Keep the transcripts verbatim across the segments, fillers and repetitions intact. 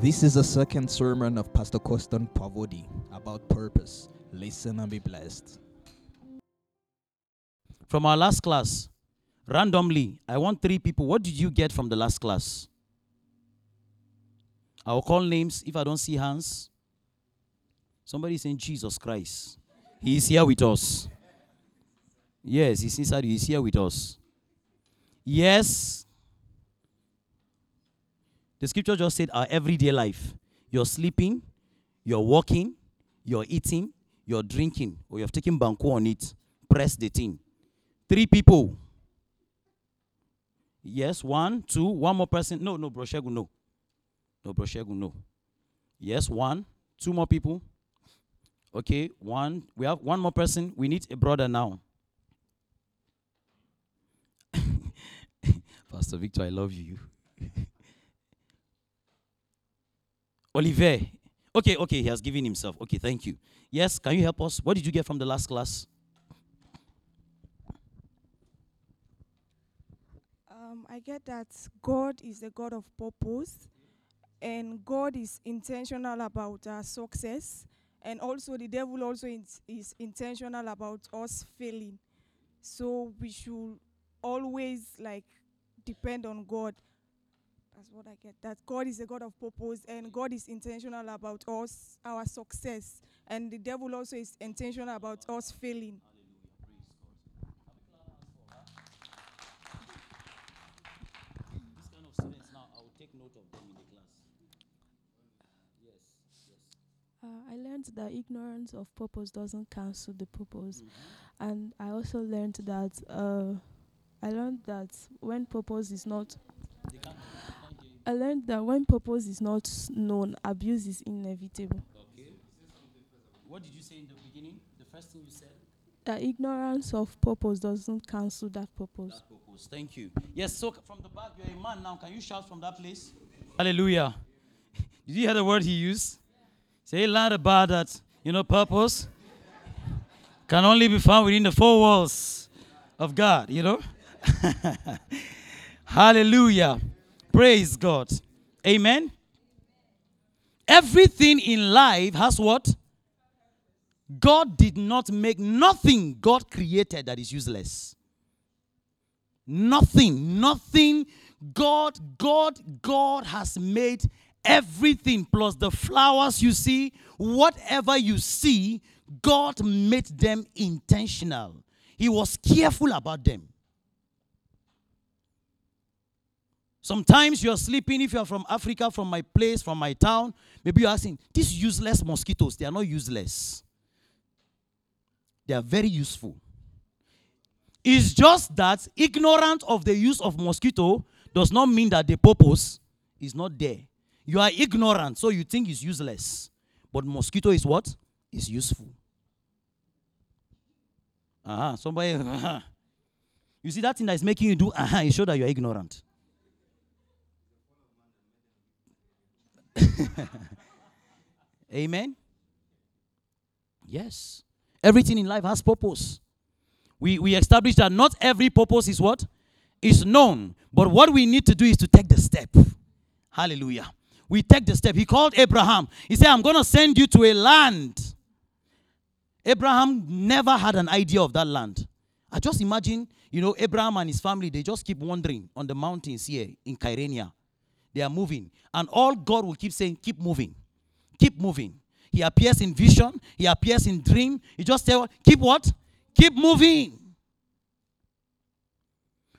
This is the second sermon of Pastor Koston Pavodi about purpose. Listen and be blessed. From our last class, randomly, I want three people. What did you get from the last class? I'll call names if I don't see hands. Somebody is saying, Jesus Christ. He is here with us. Yes, he's inside. He's here with us. Yes. The scripture just said our everyday life. You're sleeping, you're walking, you're eating, you're drinking, or you're taking banku on it. Press the thing. Three people. Yes, one, two, one more person. No, no, Broshegu, no. No, Broshegu, no. Yes, one, two more people. Okay, one. We have one more person. We need a brother now. Pastor Victor, I love you. Oliver. Okay, okay, he has given himself. Okay, thank you. Yes, can you help us? What did you get from the last class? Um, I get that God is the God of purpose, and God is intentional about our success, and also the devil also is, is intentional about us failing. So we should always, like, depend on God. That's what I get. That God is a God of purpose, and God is intentional about us, our success. And the devil also is intentional about us failing. This kind of students now, I will take note of them in the class. Yes, yes. Uh, I learned that ignorance of purpose doesn't cancel the purpose. Mm-hmm. And I also learned that, uh, I learned that when purpose is not... I learned that when purpose is not known, abuse is inevitable. Okay. What did you say in the beginning? The first thing you said? That ignorance of purpose doesn't cancel that purpose. That purpose. Thank you. Yes, so from the back, you're a man now. Can you shout from that place? Hallelujah. Did you hear the word he used? Yeah. Say a lot about that. You know, purpose can only be found within the four walls of God, you know? Hallelujah. Praise God. Amen. Everything in life has what? God did not make nothing God created that is useless. Nothing, nothing. God, God, God has made everything, plus the flowers you see, whatever you see, God made them intentional. He was careful about them. Sometimes you're sleeping, if you're from Africa, from my place, from my town, maybe you're asking, these useless mosquitoes, they are not useless. They are very useful. It's just that ignorance of the use of mosquito does not mean that the purpose is not there. You are ignorant, so you think it's useless. But mosquito is what? It's useful. Uh-huh. Somebody, uh-huh. You see that thing that is making you do, uh-huh, it shows that you're ignorant. Amen. Yes. Everything in life has purpose. We we establish that not every purpose is what? Is known. But what we need to do is to take the step. Hallelujah. We take the step. He called Abraham. He said, I'm going to send you to a land. Abraham never had an idea of that land. I just imagine, you know, Abraham and his family, they just keep wandering on the mountains here in Kyrenia. They are moving. And all God will keep saying, keep moving. Keep moving. He appears in vision. He appears in dream. He just tells, keep what? Keep moving.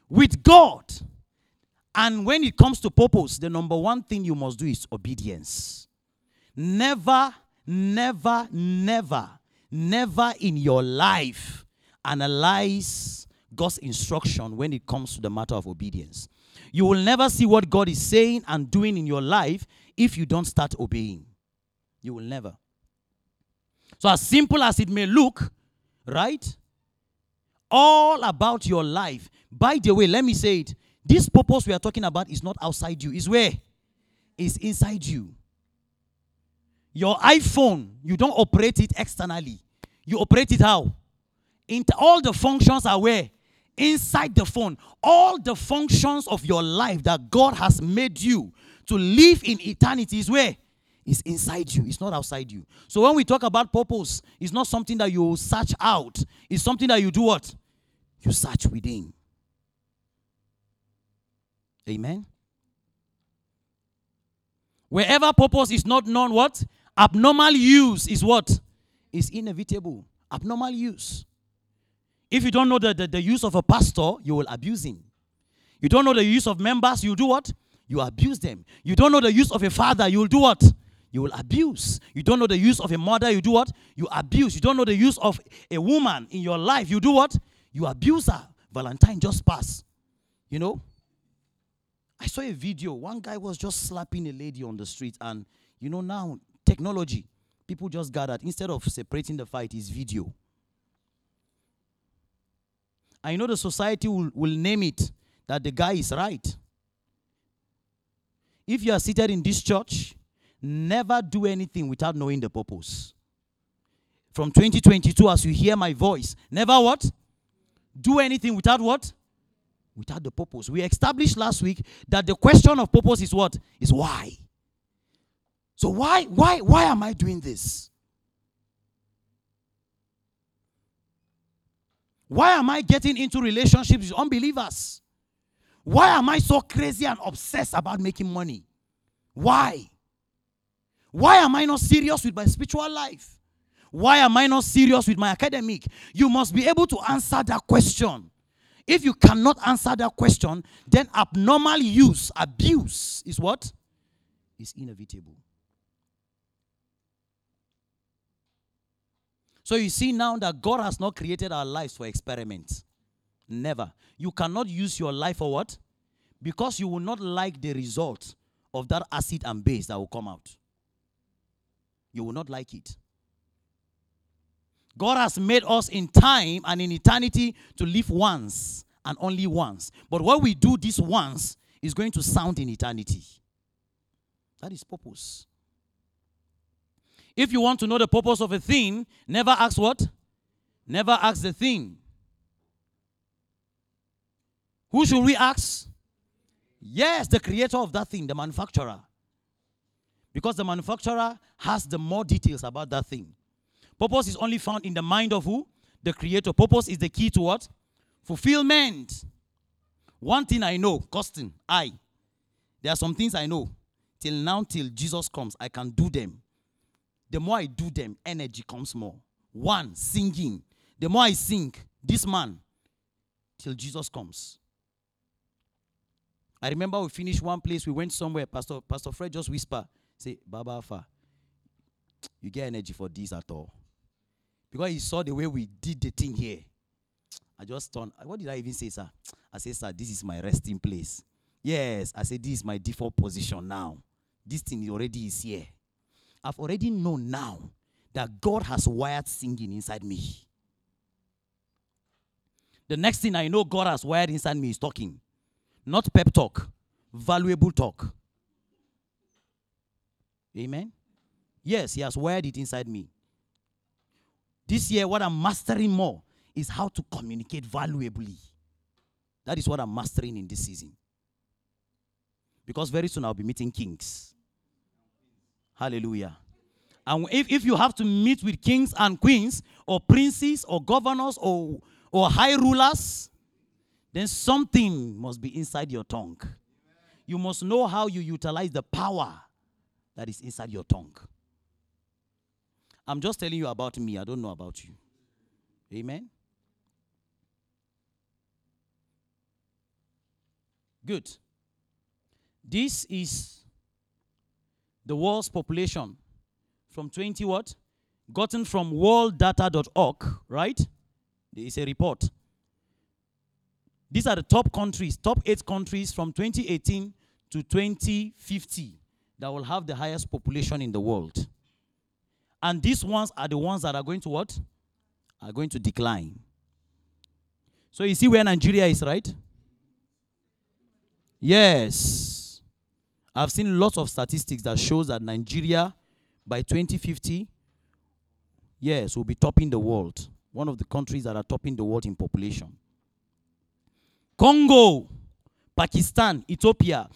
With God. And when it comes to purpose, the number one thing you must do is obedience. Never, never, never, never in your life analyze God's instruction when it comes to the matter of obedience. You will never see what God is saying and doing in your life if you don't start obeying. You will never. So as simple as it may look, right? All about your life. By the way, let me say it. This purpose we are talking about is not outside you. It's where? It's inside you. Your iPhone, you don't operate it externally. You operate it how? Inter- all the functions are where? Inside the phone. All the functions of your life that God has made you to live in eternity is where? It's inside you. It's not outside you. So when we talk about purpose, it's not something that you search out. It's something that you do what? You search within. Amen? Wherever purpose is not known, what? Abnormal use is what? Is inevitable. Abnormal use. If you don't know the, the, the use of a pastor, you will abuse him. You don't know the use of members, you do what? You abuse them. You don't know the use of a father, you will do what? You will abuse. You don't know the use of a mother, you do what? You abuse. You don't know the use of a woman in your life, you do what? You abuse her. Valentine just passed. You know? I saw a video. One guy was just slapping a lady on the street, and you know now, technology. People just gathered. Instead of separating the fight, it's video. I know the society will, will name it that the guy is right. If you are seated in this church, never do anything without knowing the purpose. From twenty twenty-two, as you hear my voice, never what? Do anything without what? Without the purpose. We established last week that the question of purpose is what? Is why. So why, why, why am I doing this? Why am I getting into relationships with unbelievers? Why am I so crazy and obsessed about making money? Why? Why am I not serious with my spiritual life? Why am I not serious with my academic? You must be able to answer that question. If you cannot answer that question, then abnormal use, abuse is what? Is inevitable. So you see now that God has not created our lives for experiments. Never. You cannot use your life for what? Because you will not like the result of that acid and base that will come out. You will not like it. God has made us in time and in eternity to live once and only once. But what we do this once is going to sound in eternity. That is purpose. If you want to know the purpose of a thing, never ask what? Never ask the thing. Who should we ask? Yes, the creator of that thing, the manufacturer. Because the manufacturer has the more details about that thing. Purpose is only found in the mind of who? The creator. Purpose is the key to what? Fulfillment. One thing I know, Koston, I. There are some things I know. Till now, till Jesus comes, I can do them. The more I do them, energy comes more. One, singing. The more I sing, this man, till Jesus comes. I remember we finished one place, we went somewhere, Pastor, Pastor Fred just whispered, say, Baba Alpha, you get energy for this at all. Because he saw the way we did the thing here. I just turned, what did I even say, sir? I said, sir, this is my resting place. Yes, I said, this is my default position now. This thing already is here. I've already known now that God has wired singing inside me. The next thing I know God has wired inside me is talking. Not pep talk. Valuable talk. Amen? Yes, he has wired it inside me. This year, what I'm mastering more is how to communicate valuably. That is what I'm mastering in this season. Because very soon I'll be meeting kings. Hallelujah. And if, if you have to meet with kings and queens, or princes, or governors, or, or high rulers, then something must be inside your tongue. You must know how you utilize the power that is inside your tongue. I'm just telling you about me. I don't know about you. Amen? Good. This is the world's population from twenty what? Gotten from world data dot org, right? It's a report. These are the top countries, top eight countries from twenty eighteen to twenty fifty that will have the highest population in the world. And these ones are the ones that are going to what? Are going to decline. So you see where Nigeria is, right? Yes. I've seen lots of statistics that shows that Nigeria, by twenty fifty, yes, will be topping the world. One of the countries that are topping the world in population. Congo, Pakistan, Ethiopia,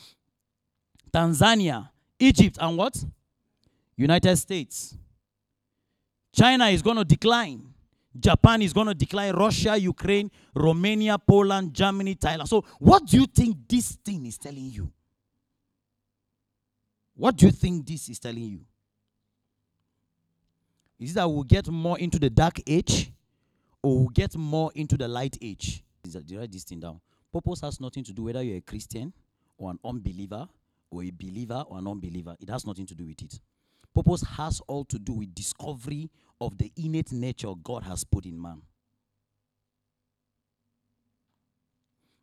Tanzania, Egypt, and what? United States. China is going to decline. Japan is going to decline. Russia, Ukraine, Romania, Poland, Germany, Thailand. So what do you think this thing is telling you? What do you think this is telling you? Is it that we'll get more into the dark age or we'll get more into the light age? Is that, do you write this thing down? Purpose has nothing to do whether you're a Christian or an unbeliever or a believer or an unbeliever. It has nothing to do with it. Purpose has all to do with discovery of the innate nature God has put in man.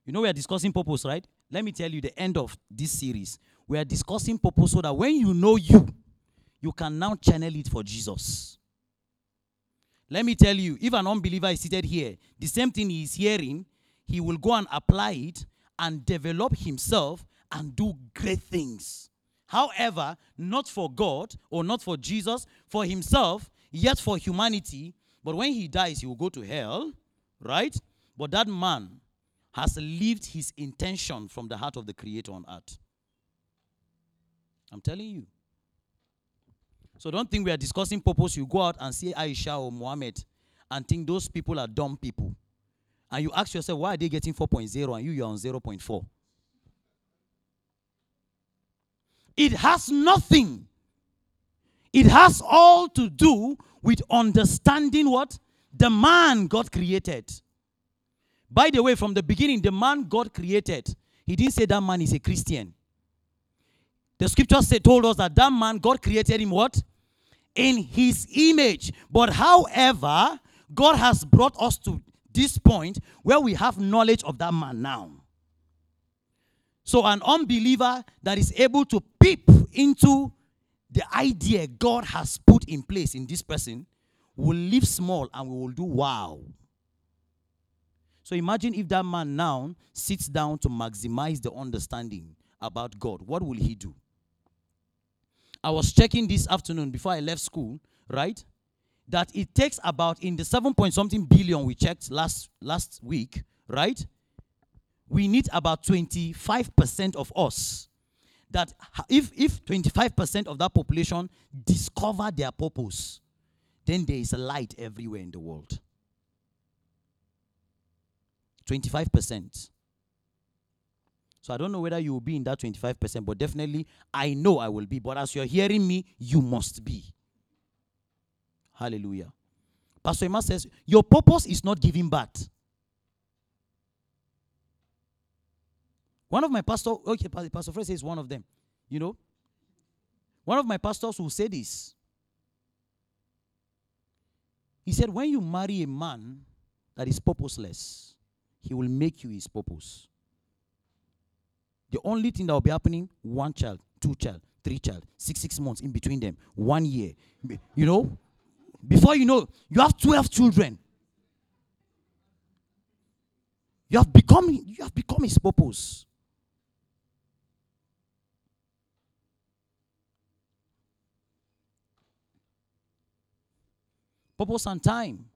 You know we are discussing purpose, right? Let me tell you the end of this series. We are discussing purpose so that when you know you, you can now channel it for Jesus. Let me tell you, if an unbeliever is seated here, the same thing he is hearing, he will go and apply it and develop himself and do great things. However, not for God or not for Jesus, for himself, yet for humanity. But when he dies, he will go to hell, right? But that man has lived his intention from the heart of the Creator on earth. I'm telling you. So don't think we are discussing purpose. You go out and see Aisha or Mohammed and think those people are dumb people. And you ask yourself, why are they getting four point oh and you, you're on zero point four? It has nothing. It has all to do with understanding what? The man God created. By the way, from the beginning, the man God created, he didn't say that man is a Christian. The scripture said, told us that that man, God created him what? In his image. But however, God has brought us to this point where we have knowledge of that man now. So an unbeliever that is able to peep into the idea God has put in place in this person will live small and we will do wow. So imagine if that man now sits down to maximize the understanding about God. What will he do? I was checking this afternoon before I left school, right? That it takes about, in the seven point something billion we checked last, last week, right? We need about twenty-five percent of us. That if, if twenty-five percent of that population discover their purpose, then there is a light everywhere in the world. twenty-five percent. So I don't know whether you will be in that twenty-five percent, but definitely I know I will be. But as you're hearing me, you must be. Hallelujah. Pastor Emma says, your purpose is not giving birth. One of my pastors, okay, Pastor Fred says one of them, you know. One of my pastors will say this. He said, when you marry a man that is purposeless, he will make you his purpose. The only thing that will be happening, one child, two child, three child, six, six months in between them, one year. You know, before you know, you have twelve children. You have become, you have become his purpose. Purpose and time.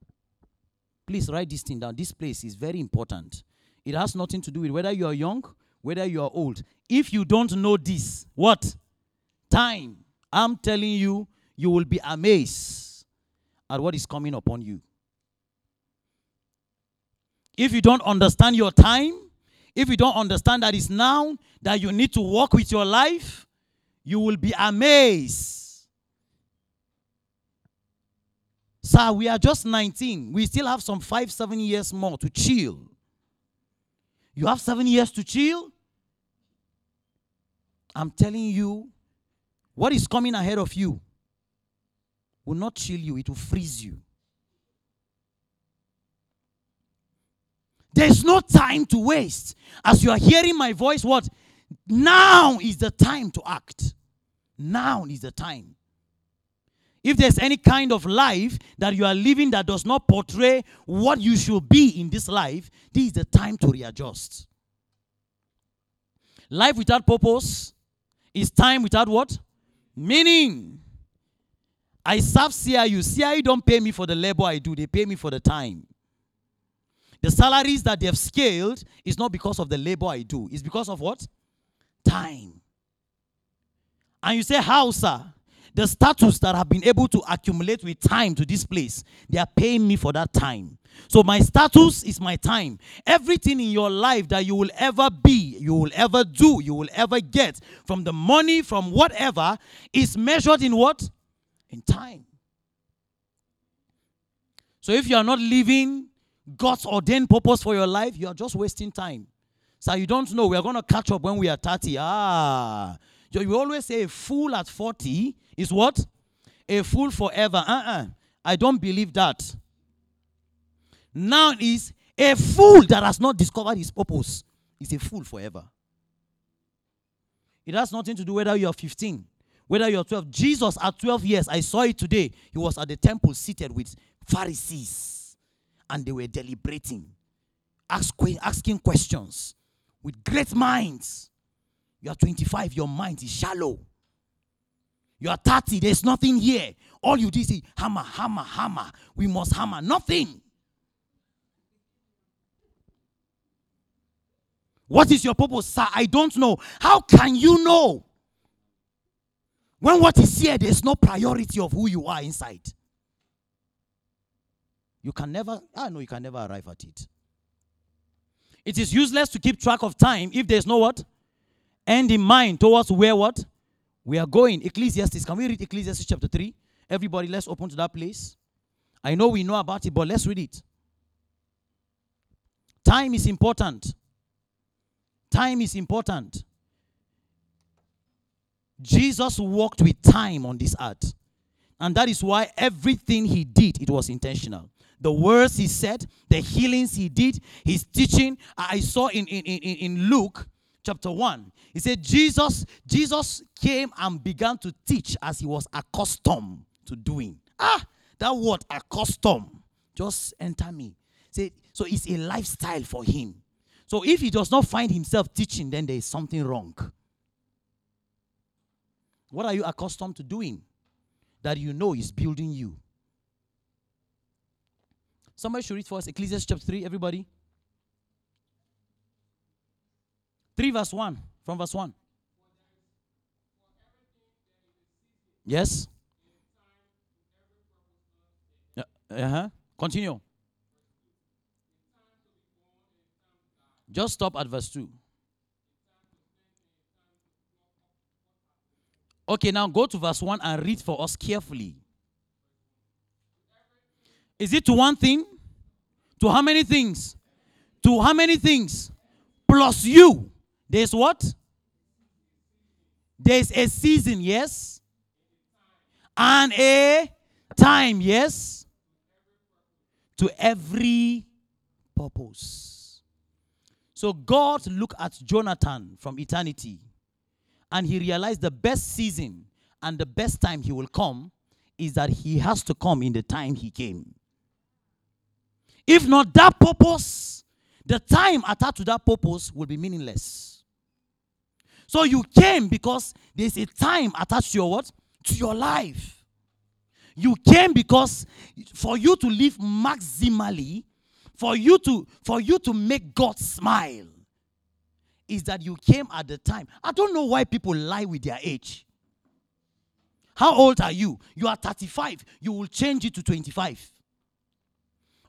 Please write this thing down. This place is very important. It has nothing to do with whether you are young, whether you are old. If you don't know this, what? Time. I'm telling you, you will be amazed at what is coming upon you. If you don't understand your time, if you don't understand that it's now, that you need to walk with your life, you will be amazed. Sir, we are just nineteen. We still have some five, seven years more to chill. You have seven years to chill? I'm telling you, what is coming ahead of you will not chill you, it will freeze you. There's no time to waste. As you are hearing my voice, what? Now is the time to act. Now is the time. If there's any kind of life that you are living that does not portray what you should be in this life, this is the time to readjust. Life without purpose is time without what? Meaning. I serve C I U. C I U don't pay me for the labor I do. They pay me for the time. The salaries that they have scaled is not because of the labor I do. It's because of what? Time. And you say, how, sir? The status that I've been able to accumulate with time to this place, they are paying me for that time. So my status is my time. Everything in your life that you will ever be, you will ever do, you will ever get, from the money, from whatever, is measured in what? In time. So if you are not living God's ordained purpose for your life, you are just wasting time. So you don't know. We are going to catch up when we are thirty. Ah, you always say a fool at forty is what? A fool forever. Uh-uh. I don't believe that. Now is a fool that has not discovered his purpose is a fool forever. It has nothing to do whether you are fifteen, whether you are twelve. Jesus at twelve years, I saw it today. He was at the temple seated with Pharisees, and they were deliberating, asking questions with great minds. You are twenty-five, your mind is shallow. You are thirty, there's nothing here. All you do is hammer, hammer, hammer. We must hammer. Nothing. What is your purpose, sir? I don't know. How can you know? When what is here, there's no priority of who you are inside. You can never, I know you can never arrive at it. It is useless to keep track of time if there's no what? End in mind towards where what? We are going. Ecclesiastes. Can we read Ecclesiastes chapter three? Everybody, let's open to that place. I know we know about it, but let's read it. Time is important. Time is important. Jesus walked with time on this earth. And that is why everything he did, it was intentional. The words he said, the healings he did, his teaching. I saw in, in, in, in Luke chapter one. He said, Jesus, Jesus came and began to teach as he was accustomed to doing. Ah, that word accustomed. Just enter me. Say, so it's a lifestyle for him. So if he does not find himself teaching, then there is something wrong. What are you accustomed to doing that you know is building you? Somebody should read for us Ecclesiastes chapter three, everybody. three verse one. From verse one. Yes. Uh-huh. Continue. Just stop at verse two. Okay, now go to verse one and read for us carefully. Is it to one thing? To how many things? To how many things? Plus you. There's what? There's a season, yes? And a time, yes? To every purpose. So God looked at Jonathan from eternity, and he realized the best season and the best time he will come is that he has to come in the time he came. If not that purpose, the time attached to that purpose will be meaningless. So you came because there's a time attached to your what? To your life. You came because for you to live maximally, for you to, for you to make God smile, is that you came at the time. I don't know why people lie with their age. How old are you? You are thirty-five. You will change it to twenty-five.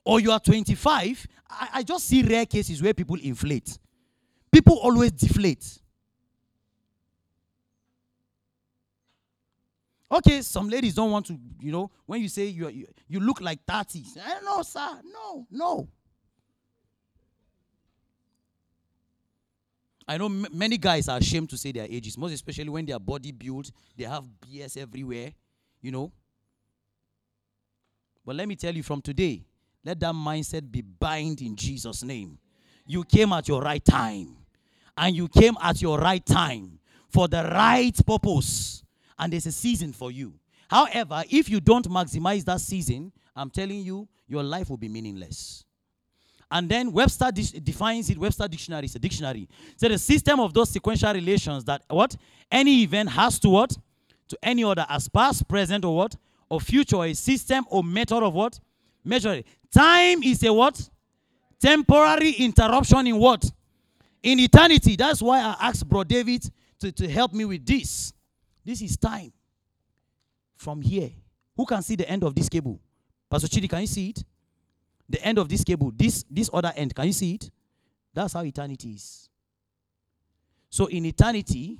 Or you are twenty-five. I, I just see rare cases where people inflate. People always deflate. Okay, some ladies don't want to, you know, when you say you you, you look like thirty. I know, sir. No, no. I know m- many guys are ashamed to say their ages, most especially when they are body built, they have B S everywhere, you know. But let me tell you from today, let that mindset be bind in Jesus' name. You came at your right time. And you came at your right time for the right purpose. And there's a season for you. However, if you don't maximize that season, I'm telling you, your life will be meaningless. And then Webster de- defines it, Webster Dictionary, it's a dictionary. So the system of those sequential relations that, what? Any event has to what? To any other as past, present, or what? Or future, or a system or method of what? Measuring. Time is a what? Temporary interruption in what? In eternity. That's why I asked Bro David to, to help me with this. This is time. From here, who can see the end of this cable? Pastor Chidi, can you see it? The end of this cable, this, this other end, can you see it? That's how eternity is. So in eternity,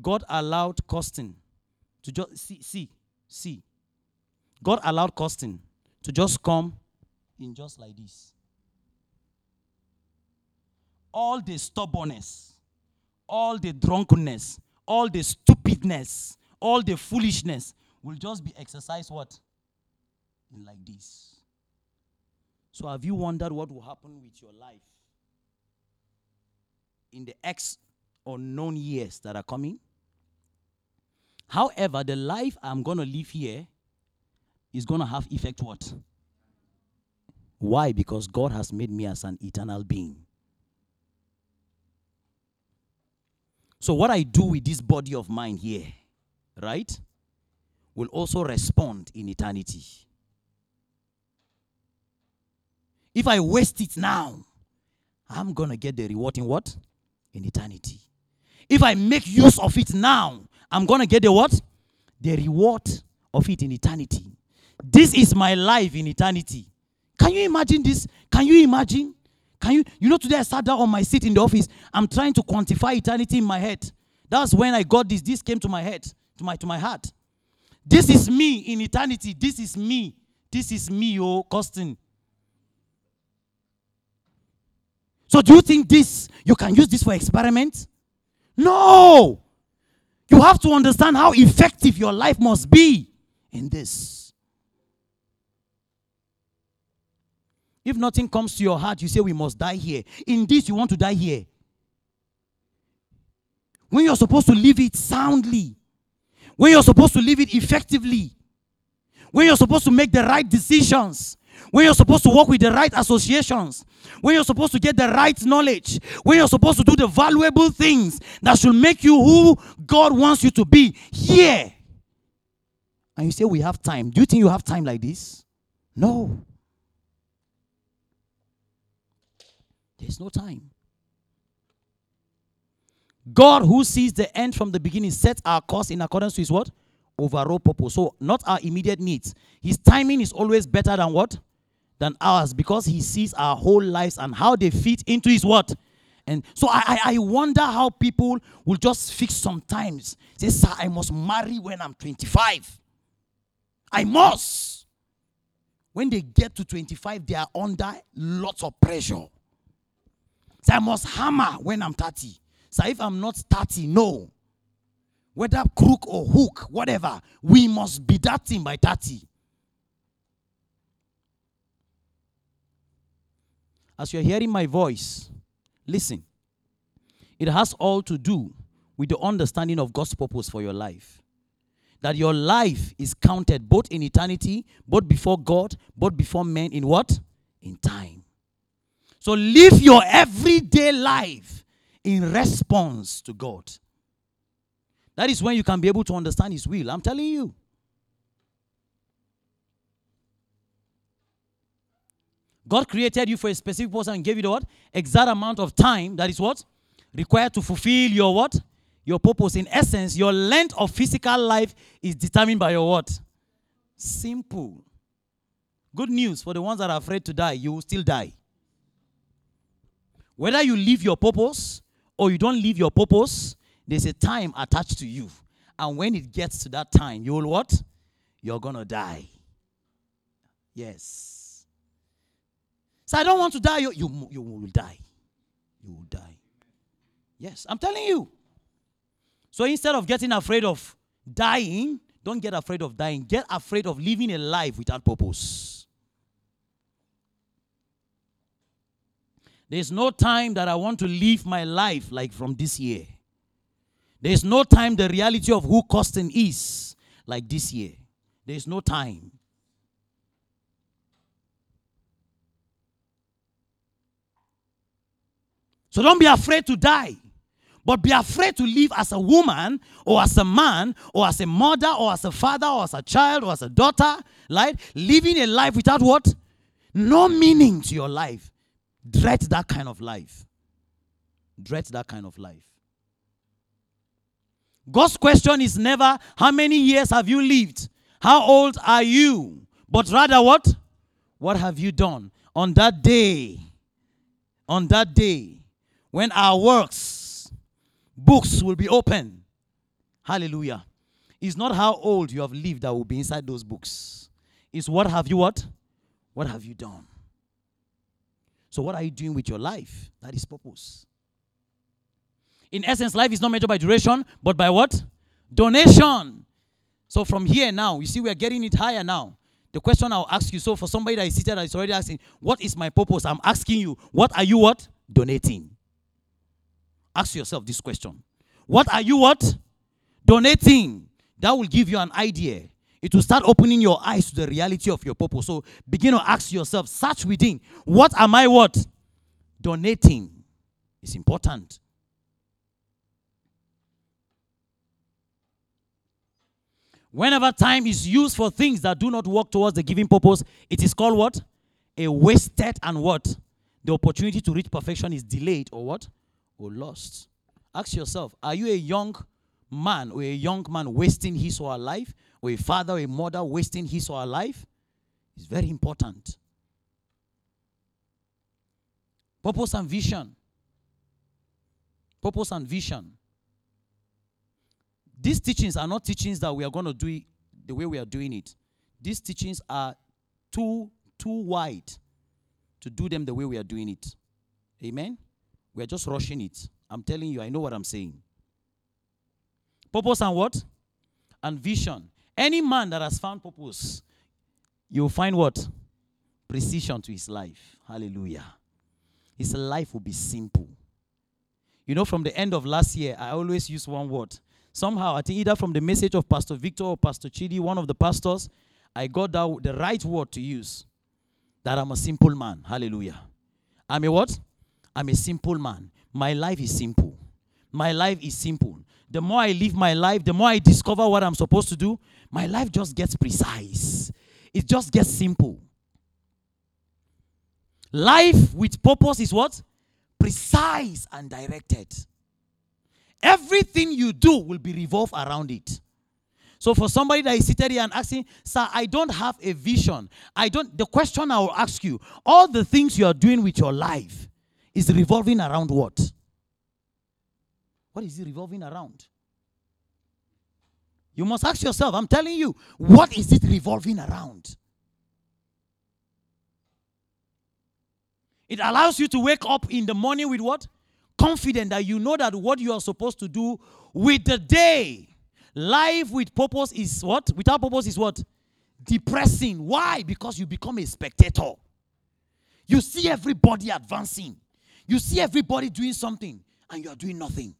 God allowed Koston to just see, see, see. God allowed Koston to just come in just like this. All the stubbornness, all the drunkenness, all the stupidness, all the foolishness will just be exercised what? Like this. So have you wondered what will happen with your life in the X unknown years that are coming? However, the life I'm going to live here is going to have effect what? Why? Because God has made me as an eternal being. So what I do with this body of mine here, right, will also respond in eternity. If I waste it now, I'm going to get the reward in what? In eternity. If I make use of it now, I'm going to get the what? The reward of it in eternity. This is my life in eternity. Can you imagine this? Can you imagine? Can you? You know, today I sat down on my seat in the office. I'm trying to quantify eternity in my head. That's when I got this. This came to my head, to my, to my heart. This is me in eternity. This is me. This is me, oh, Koston. So do you think this, you can use this for experiment? No! You have to understand how effective your life must be in this. If nothing comes to your heart, you say we must die here. In this, you want to die here. When you're supposed to live it soundly, when you're supposed to live it effectively, when you're supposed to make the right decisions, when you're supposed to work with the right associations, when you're supposed to get the right knowledge, when you're supposed to do the valuable things that should make you who God wants you to be here. And you say, we have time. Do you think you have time like this? No. There's no time. God, who sees the end from the beginning, sets our course in accordance to his what? Overall purpose. So not our immediate needs. His timing is always better than what? Than ours, because he sees our whole lives and how they fit into his what? And so I, I, I wonder how people will just fix sometimes. Say, sir, I must marry when I'm twenty-five. I must. When they get to twenty-five, they are under lots of pressure. Say, I must hammer when I'm thirty. Sir, if I'm not thirty, no. Whether crook or hook, whatever, we must be that thing by thirty. As you're hearing my voice, listen. It has all to do with the understanding of God's purpose for your life. That your life is counted both in eternity, both before God, both before men, in what? In time. So live your everyday life in response to God. That is when you can be able to understand his will. I'm telling you. God created you for a specific purpose and gave you the what? Exact amount of time. That is what? Required to fulfill your what? Your purpose. In essence, your length of physical life is determined by your what? Simple. Good news for the ones that are afraid to die. You will still die. Whether you live your purpose or you don't live your purpose, there's a time attached to you. And when it gets to that time, you will what? You're going to die. Yes. So I don't want to die. You, you, you will die. You will die. Yes, I'm telling you. So instead of getting afraid of dying, don't get afraid of dying. Get afraid of living a life without purpose. There's no time that I want to live my life like from this year. There is no time the reality of who Koston is like this year. There is no time. So don't be afraid to die. But be afraid to live as a woman or as a man or as a mother or as a father or as a child or as a daughter. Right? Living a life without what? No meaning to your life. Dread that kind of life. Dread that kind of life. God's question is never, how many years have you lived? How old are you? But rather what? What have you done? On that day, on that day, when our works, books will be open. Hallelujah. It's not how old you have lived that will be inside those books. It's what have you what? What have you done? So what are you doing with your life? That is purpose. In essence, life is not measured by duration, but by what? Donation. So from here now, you see we are getting it higher now. The question I'll ask you, so for somebody that is seated that is already asking, what is my purpose? I'm asking you, what are you what? Donating. Ask yourself this question. What are you what? Donating. That will give you an idea. It will start opening your eyes to the reality of your purpose. So begin to ask yourself, search within. What am I what? Donating. It's important. Whenever time is used for things that do not work towards the given purpose, it is called what? A wasted and what? The opportunity to reach perfection is delayed or what? Or lost. Ask yourself, are you a young man or a young man wasting his or her life? Or a father or a mother wasting his or her life? It's very important. Purpose and vision. Purpose and vision. These teachings are not teachings that we are going to do it the way we are doing it. These teachings are too, too wide to do them the way we are doing it. Amen? We are just rushing it. I'm telling you, I know what I'm saying. Purpose and what? And vision. Any man that has found purpose, you'll find what? Precision to his life. Hallelujah. His life will be simple. You know, from the end of last year, I always use one word. Somehow, I think either from the message of Pastor Victor or Pastor Chidi, one of the pastors, I got that, the right word to use. That I'm a simple man. Hallelujah. I'm a what? I'm a simple man. My life is simple. My life is simple. The more I live my life, the more I discover what I'm supposed to do, my life just gets precise. It just gets simple. Life with purpose is what? Precise and directed. Everything you do will be revolved around it. So for somebody that is seated here and asking, sir, I don't have a vision. I don't. The question I will ask you, all the things you are doing with your life is revolving around what? What is it revolving around? You must ask yourself, I'm telling you, what is it revolving around? It allows you to wake up in the morning with what? Confident that you know that what you are supposed to do with the day. Life with purpose is what? Without purpose is what? Depressing. Why? Because you become a spectator. You see everybody advancing. You see everybody doing something and you are doing nothing.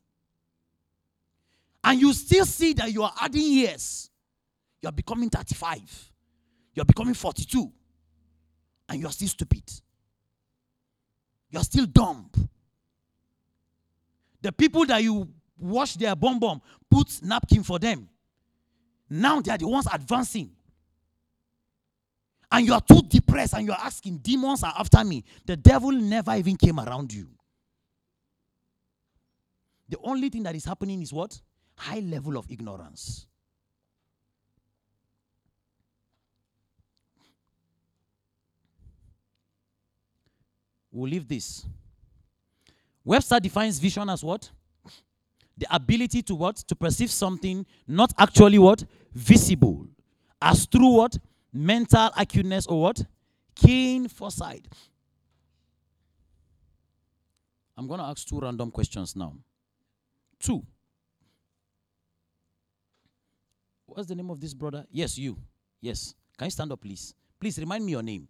And you still see that you are adding years. You are becoming thirty-five. You are becoming forty-two. And you are still stupid. You are still dumb. The people that you wash their bum bum, put napkin for them. Now they are the ones advancing. And you are too depressed and you are asking, demons are after me. The devil never even came around you. The only thing that is happening is what? High level of ignorance. We'll leave this. Webster defines vision as what? The ability to what? To perceive something not actually what? Visible. As through what? Mental acuteness or what? Keen foresight. I'm going to ask two random questions now. Two. What's the name of this brother? Yes, you. Yes. Can you stand up, please? Please remind me your name.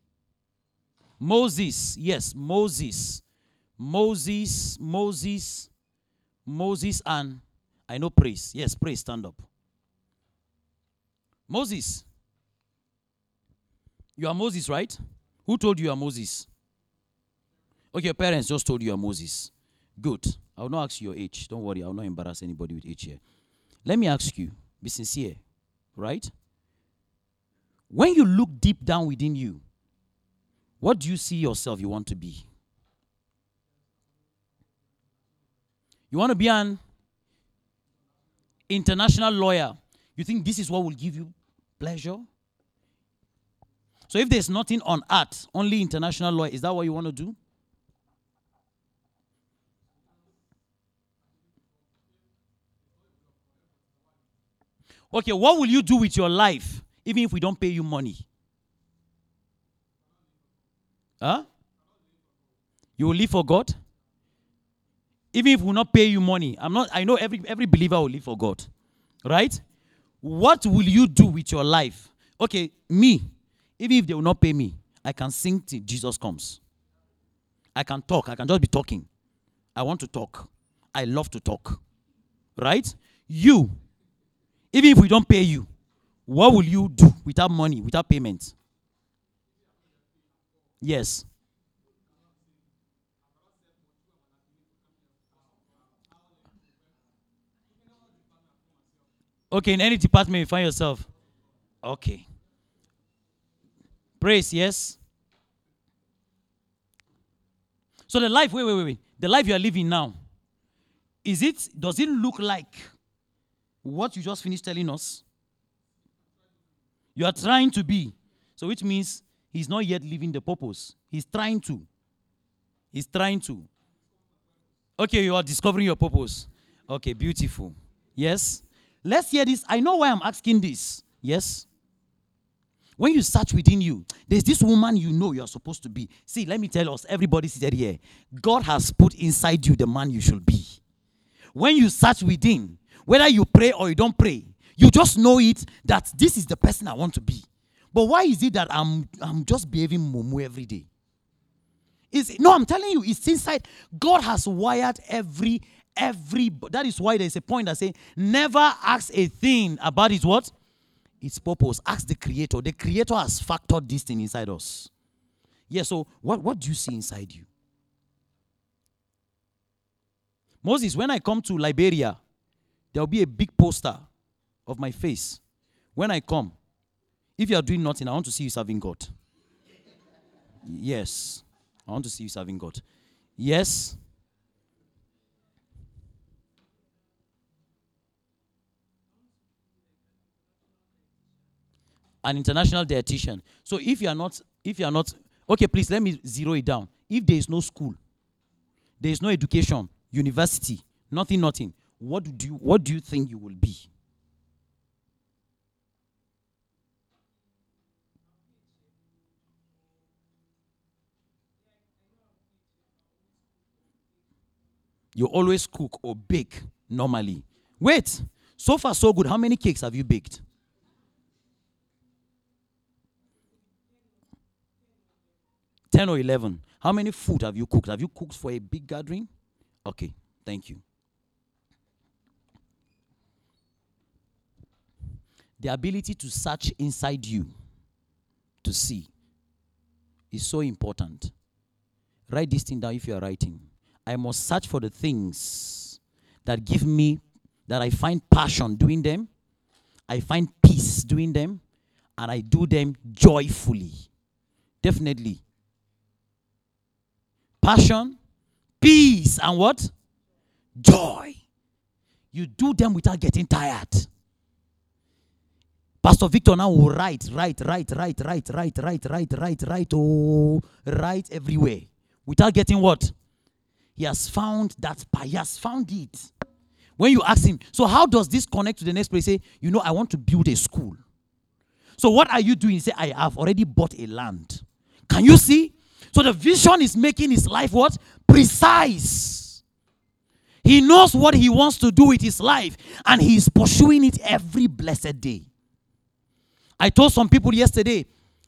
Moses. Yes, Moses. Moses, Moses, Moses, and I know praise. Yes, praise, stand up. Moses. You are Moses, right? Who told you you are Moses? Okay, your parents just told you you are Moses. Good. I will not ask you your age. Don't worry, I will not embarrass anybody with age here. Let me ask you, be sincere, right? When you look deep down within you, what do you see yourself you want to be? You want to be an international lawyer, you think this is what will give you pleasure? So if there's nothing on earth, only international law, is that what you want to do? Okay, what will you do with your life, even if we don't pay you money? Huh? You will live for God? Even if we will not pay you money, I'm not, I know every, every believer will live for God, right? What will you do with your life? Okay, me. Even if they will not pay me, I can sing till Jesus comes. I can talk. I can just be talking. I want to talk. I love to talk. Right? You, even if we don't pay you, what will you do without money, without payment? Yes. Okay, in any department you find yourself. Okay. Praise, yes? So the life, wait, wait, wait, wait. The life you are living now, is it, does it look like what you just finished telling us? You are trying to be. So which means he's not yet living the purpose. He's trying to. He's trying to. Okay, you are discovering your purpose. Okay, beautiful. Yes? Let's hear this. I know why I'm asking this. Yes? When you search within you, there's this woman you know you're supposed to be. See, let me tell us, everybody seated here, God has put inside you the man you should be. When you search within, whether you pray or you don't pray, you just know it that this is the person I want to be. But why is it that I'm I'm just behaving mumu every day? Is no, I'm telling you, it's inside. God has wired every, every, that is why there's a point that says, never ask a thing about his what? Its purpose. Ask the Creator. The Creator has factored this thing inside us. Yeah, so what, what do you see inside you? Moses, when I come to Liberia, there will be a big poster of my face. When I come, if you are doing nothing, I want to see you serving God. Yes. I want to see you serving God. Yes. An international dietitian. So if you are not, if you are not, okay, please let me zero it down. If there is no school, there is no education, university, nothing, nothing. What do you, what do you think you will be? You always cook or bake normally. Wait, so far so good. How many cakes have you baked? ten or eleven. How many food have you cooked? Have you cooked for a big gathering? Okay, thank you. The ability to search inside you, to see, is so important. Write this thing down if you are writing. I must search for the things that give me, that I find passion doing them, I find peace doing them, and I do them joyfully. Definitely. Passion, peace, and what? Joy. You do them without getting tired. Pastor Victor now will write, write, write, write, write, write, write, write, write, write, oh, write everywhere. Without getting what? He has found that, he has found it. When you ask him, so how does this connect to the next place? Say, you know, I want to build a school. So what are you doing? Say, I have already bought a land. Can you see? So the vision is making his life what? Precise. He knows what he wants to do with his life, and he is pursuing it every blessed day. I told some people yesterday,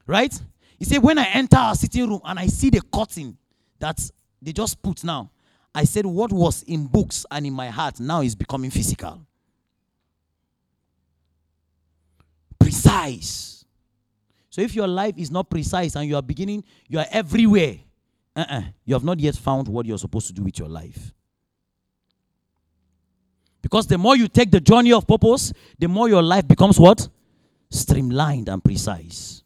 right? He said, when I enter our sitting room and I see the curtain that they just put now, I said, what was in books and in my heart now is becoming physical. Precise. So if your life is not precise and you are beginning, you are everywhere, uh-uh, you have not yet found what you're supposed to do with your life. Because the more you take the journey of purpose, the more your life becomes what? Streamlined and precise.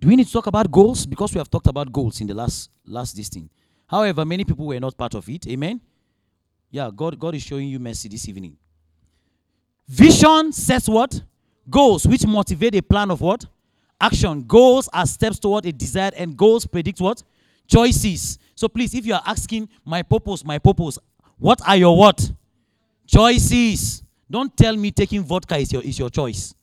Do we need to talk about goals? Because we have talked about goals in the last last this thing. However, many people were not part of it. Amen? Yeah, God, God is showing you mercy this evening. Vision sets what? Goals, which motivate a plan of what? Action. Goals are steps toward a desired end. Goals predict what? Choices. So please, if you are asking, my purpose, my purpose, what are your what? Choices. Don't tell me taking vodka is your, is your choice.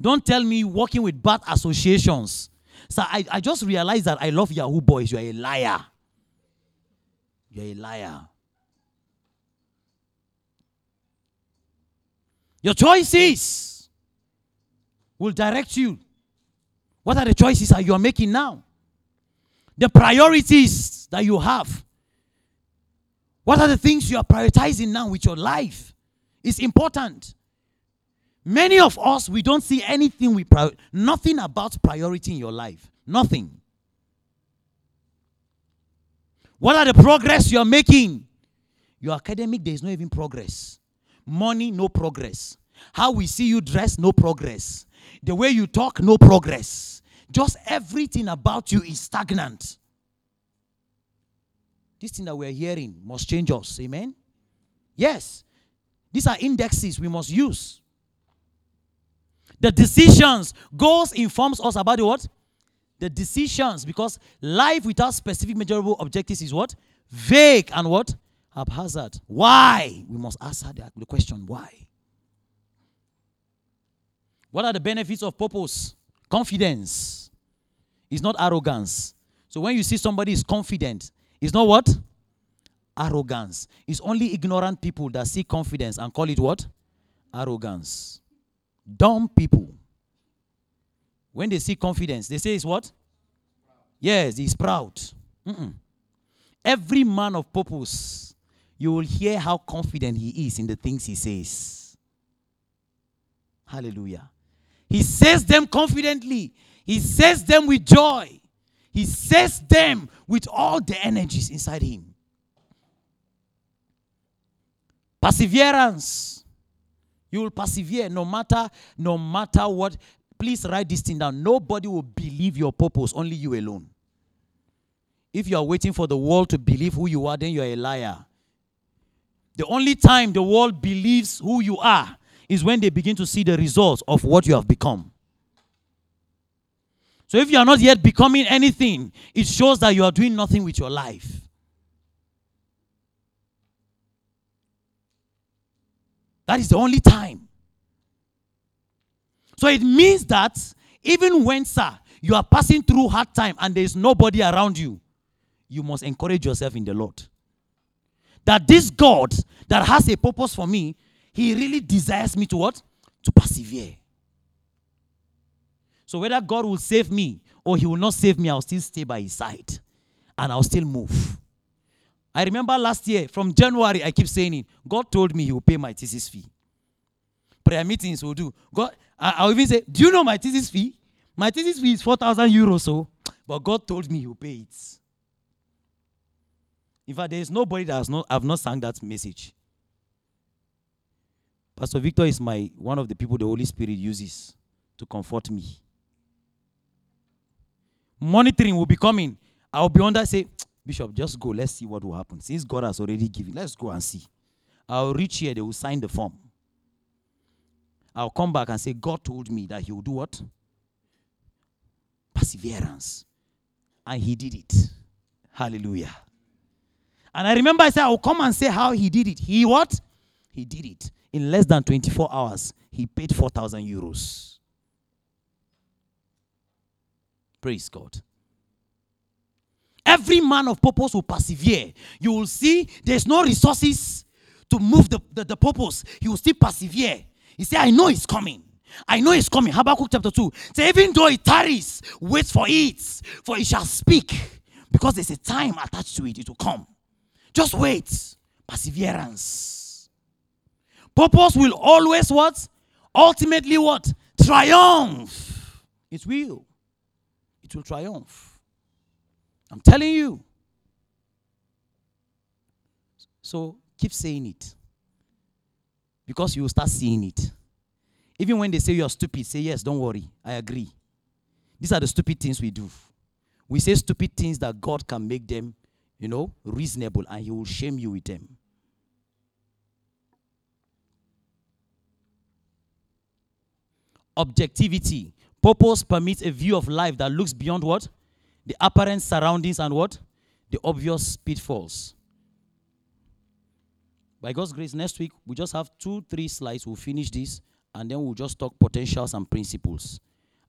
Don't tell me working with bad associations. So I, I just realized that I love Yahoo boys. You are a liar. You are a liar. Your choices will direct you. What are the choices that you are making now? The priorities that you have. What are the things you are prioritizing now with your life? It's important. Many of us, we don't see anything, we prior- nothing about priority in your life. Nothing. What are the progress you are making? Your academic, there is no even progress. Money, no progress. How we see you dress, no progress. The way you talk, no progress. Just everything about you is stagnant. This thing that we're hearing must change us. Amen? Yes. These are indexes we must use. The decisions, goals informs us about the what? The decisions, because life without specific measurable objectives is what? Vague and what? Haphazard. Why? We must answer the question, why? What are the benefits of purpose? Confidence. It's not arrogance. So when you see somebody is confident, it's not what? Arrogance. It's only ignorant people that see confidence and call it what? Arrogance. Dumb people, when they see confidence, they say it's what? Yes, he's proud. Mm-mm. Every man of purpose, you will hear how confident he is in the things he says. Hallelujah. He says them confidently. He says them with joy. He says them with all the energies inside him. Perseverance. You will persevere no matter, no matter what. Please write this thing down. Nobody will believe your purpose, only you alone. If you are waiting for the world to believe who you are, then you are a liar. The only time the world believes who you are is when they begin to see the results of what you have become. So if you are not yet becoming anything, it shows that you are doing nothing with your life. That is the only time. So it means that even when, sir, you are passing through hard time and there is nobody around you, you must encourage yourself in the Lord. That this God that has a purpose for me, he really desires me to what? To persevere. So whether God will save me or he will not save me, I'll still stay by his side and I'll still move. I remember last year, from January, I keep saying it. God told me he will pay my thesis fee. Prayer meetings will do. God, I, I'll even say, do you know my thesis fee? My thesis fee is four thousand euros, so, but God told me he will pay it. In fact, there is nobody that has not, I've not sang that message. Pastor Victor is my one of the people the Holy Spirit uses to comfort me. Monitoring will be coming. I'll be under, say, Bishop, just go. Let's see what will happen. Since God has already given, let's go and see. I'll reach here. They will sign the form. I'll come back and say, God told me that he will do what? Perseverance. And he did it. Hallelujah. And I remember I said, I'll come and say how he did it. He what? He did it. In less than twenty-four hours, he paid four thousand euros. Praise God. Every man of purpose will persevere. You will see there's no resources to move the, the, the purpose. He will still persevere. He said, I know it's coming. I know it's coming. Habakkuk chapter two. Say, even though it tarries, wait for it, for it shall speak. Because there's a time attached to it. It will come. Just wait. Perseverance. Purpose will always what? Ultimately what? Triumph. It will. It will triumph. I'm telling you. So keep saying it. Because you will start seeing it. Even when they say you are stupid, say yes, don't worry. I agree. These are the stupid things we do. We say stupid things that God can make them, you know, reasonable, and he will shame you with them. Objectivity. Purpose permits a view of life that looks beyond what? The apparent surroundings and what? The obvious pitfalls. By God's grace, next week, we just have two, three slides. We'll finish this, and then we'll just talk potentials and principles.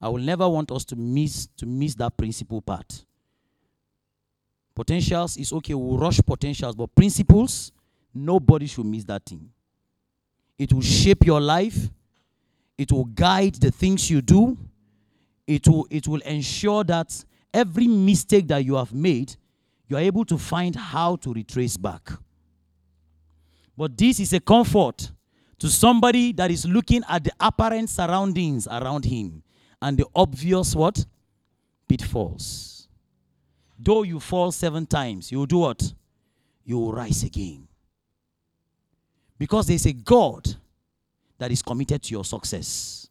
I will never want us to miss to miss that principle part. Potentials is okay, we'll rush potentials, but principles, nobody should miss that thing. It will shape your life. It will guide the things you do. It will, it will ensure that every mistake that you have made, you are able to find how to retrace back. But this is a comfort to somebody that is looking at the apparent surroundings around him and the obvious what? Pitfalls. Though you fall seven times, you will do what? You will rise again. Because there is a God that is committed to your success.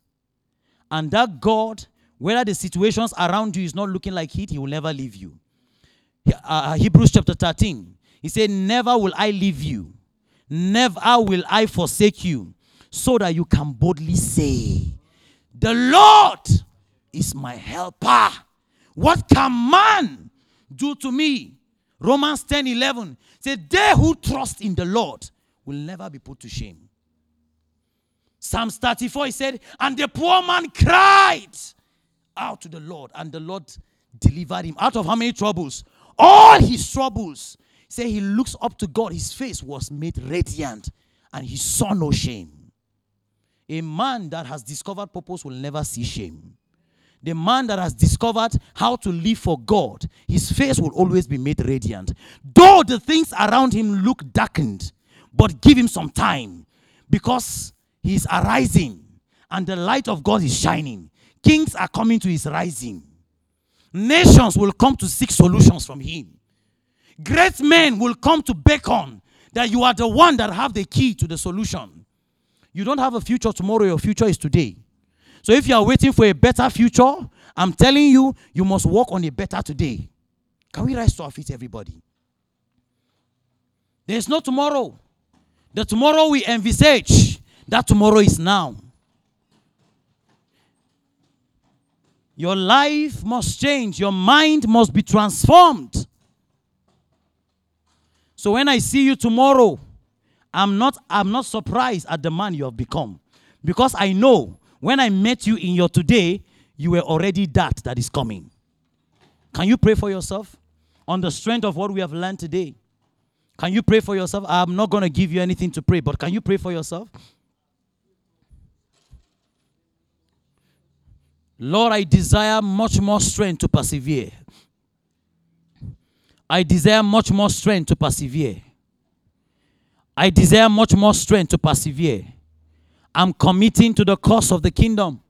And that God, whether the situations around you is not looking like it, he will never leave you. Uh, Hebrews chapter thirteen, he said, never will I leave you, never will I forsake you, so that you can boldly say, the Lord is my helper. What can man do to me? Romans ten eleven said, they who trust in the Lord will never be put to shame. Psalms thirty-four, he said, and the poor man cried out to the Lord, and the Lord delivered him. Out of how many troubles? All his troubles. He said he looks up to God. His face was made radiant, and he saw no shame. A man that has discovered purpose will never see shame. The man that has discovered how to live for God, his face will always be made radiant. Though the things around him look darkened, but give him some time, because he is arising, and the light of God is shining. Kings are coming to his rising. Nations will come to seek solutions from him. Great men will come to beckon that you are the one that have the key to the solution. You don't have a future tomorrow. Your future is today. So if you are waiting for a better future, I'm telling you, you must work on a better today. Can we rise to our feet, everybody? There is no tomorrow. The tomorrow we envisage, that tomorrow is now. Your life must change. Your mind must be transformed. So when I see you tomorrow, I'm not, I'm not surprised at the man you have become. Because I know when I met you in your today, you were already that that is coming. Can you pray for yourself on the strength of what we have learned today? Can you pray for yourself? I'm not going to give you anything to pray, but can you pray for yourself? Lord, I desire much more strength to persevere. I desire much more strength to persevere. I desire much more strength to persevere. I'm committing to the cause of the kingdom.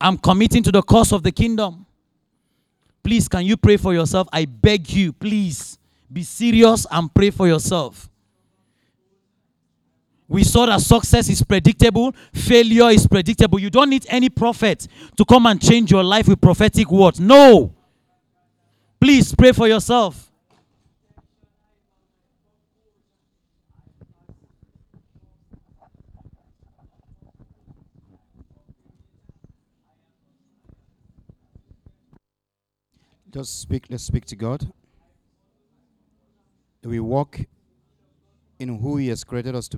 I'm committing to the cause of the kingdom. Please, can you pray for yourself? I beg you, please, be serious and pray for yourself. We saw that success is predictable. Failure is predictable. You don't need any prophet to come and change your life with prophetic words. No. Please pray for yourself. Just speak. Let's speak to God. We walk in who he has created us to be.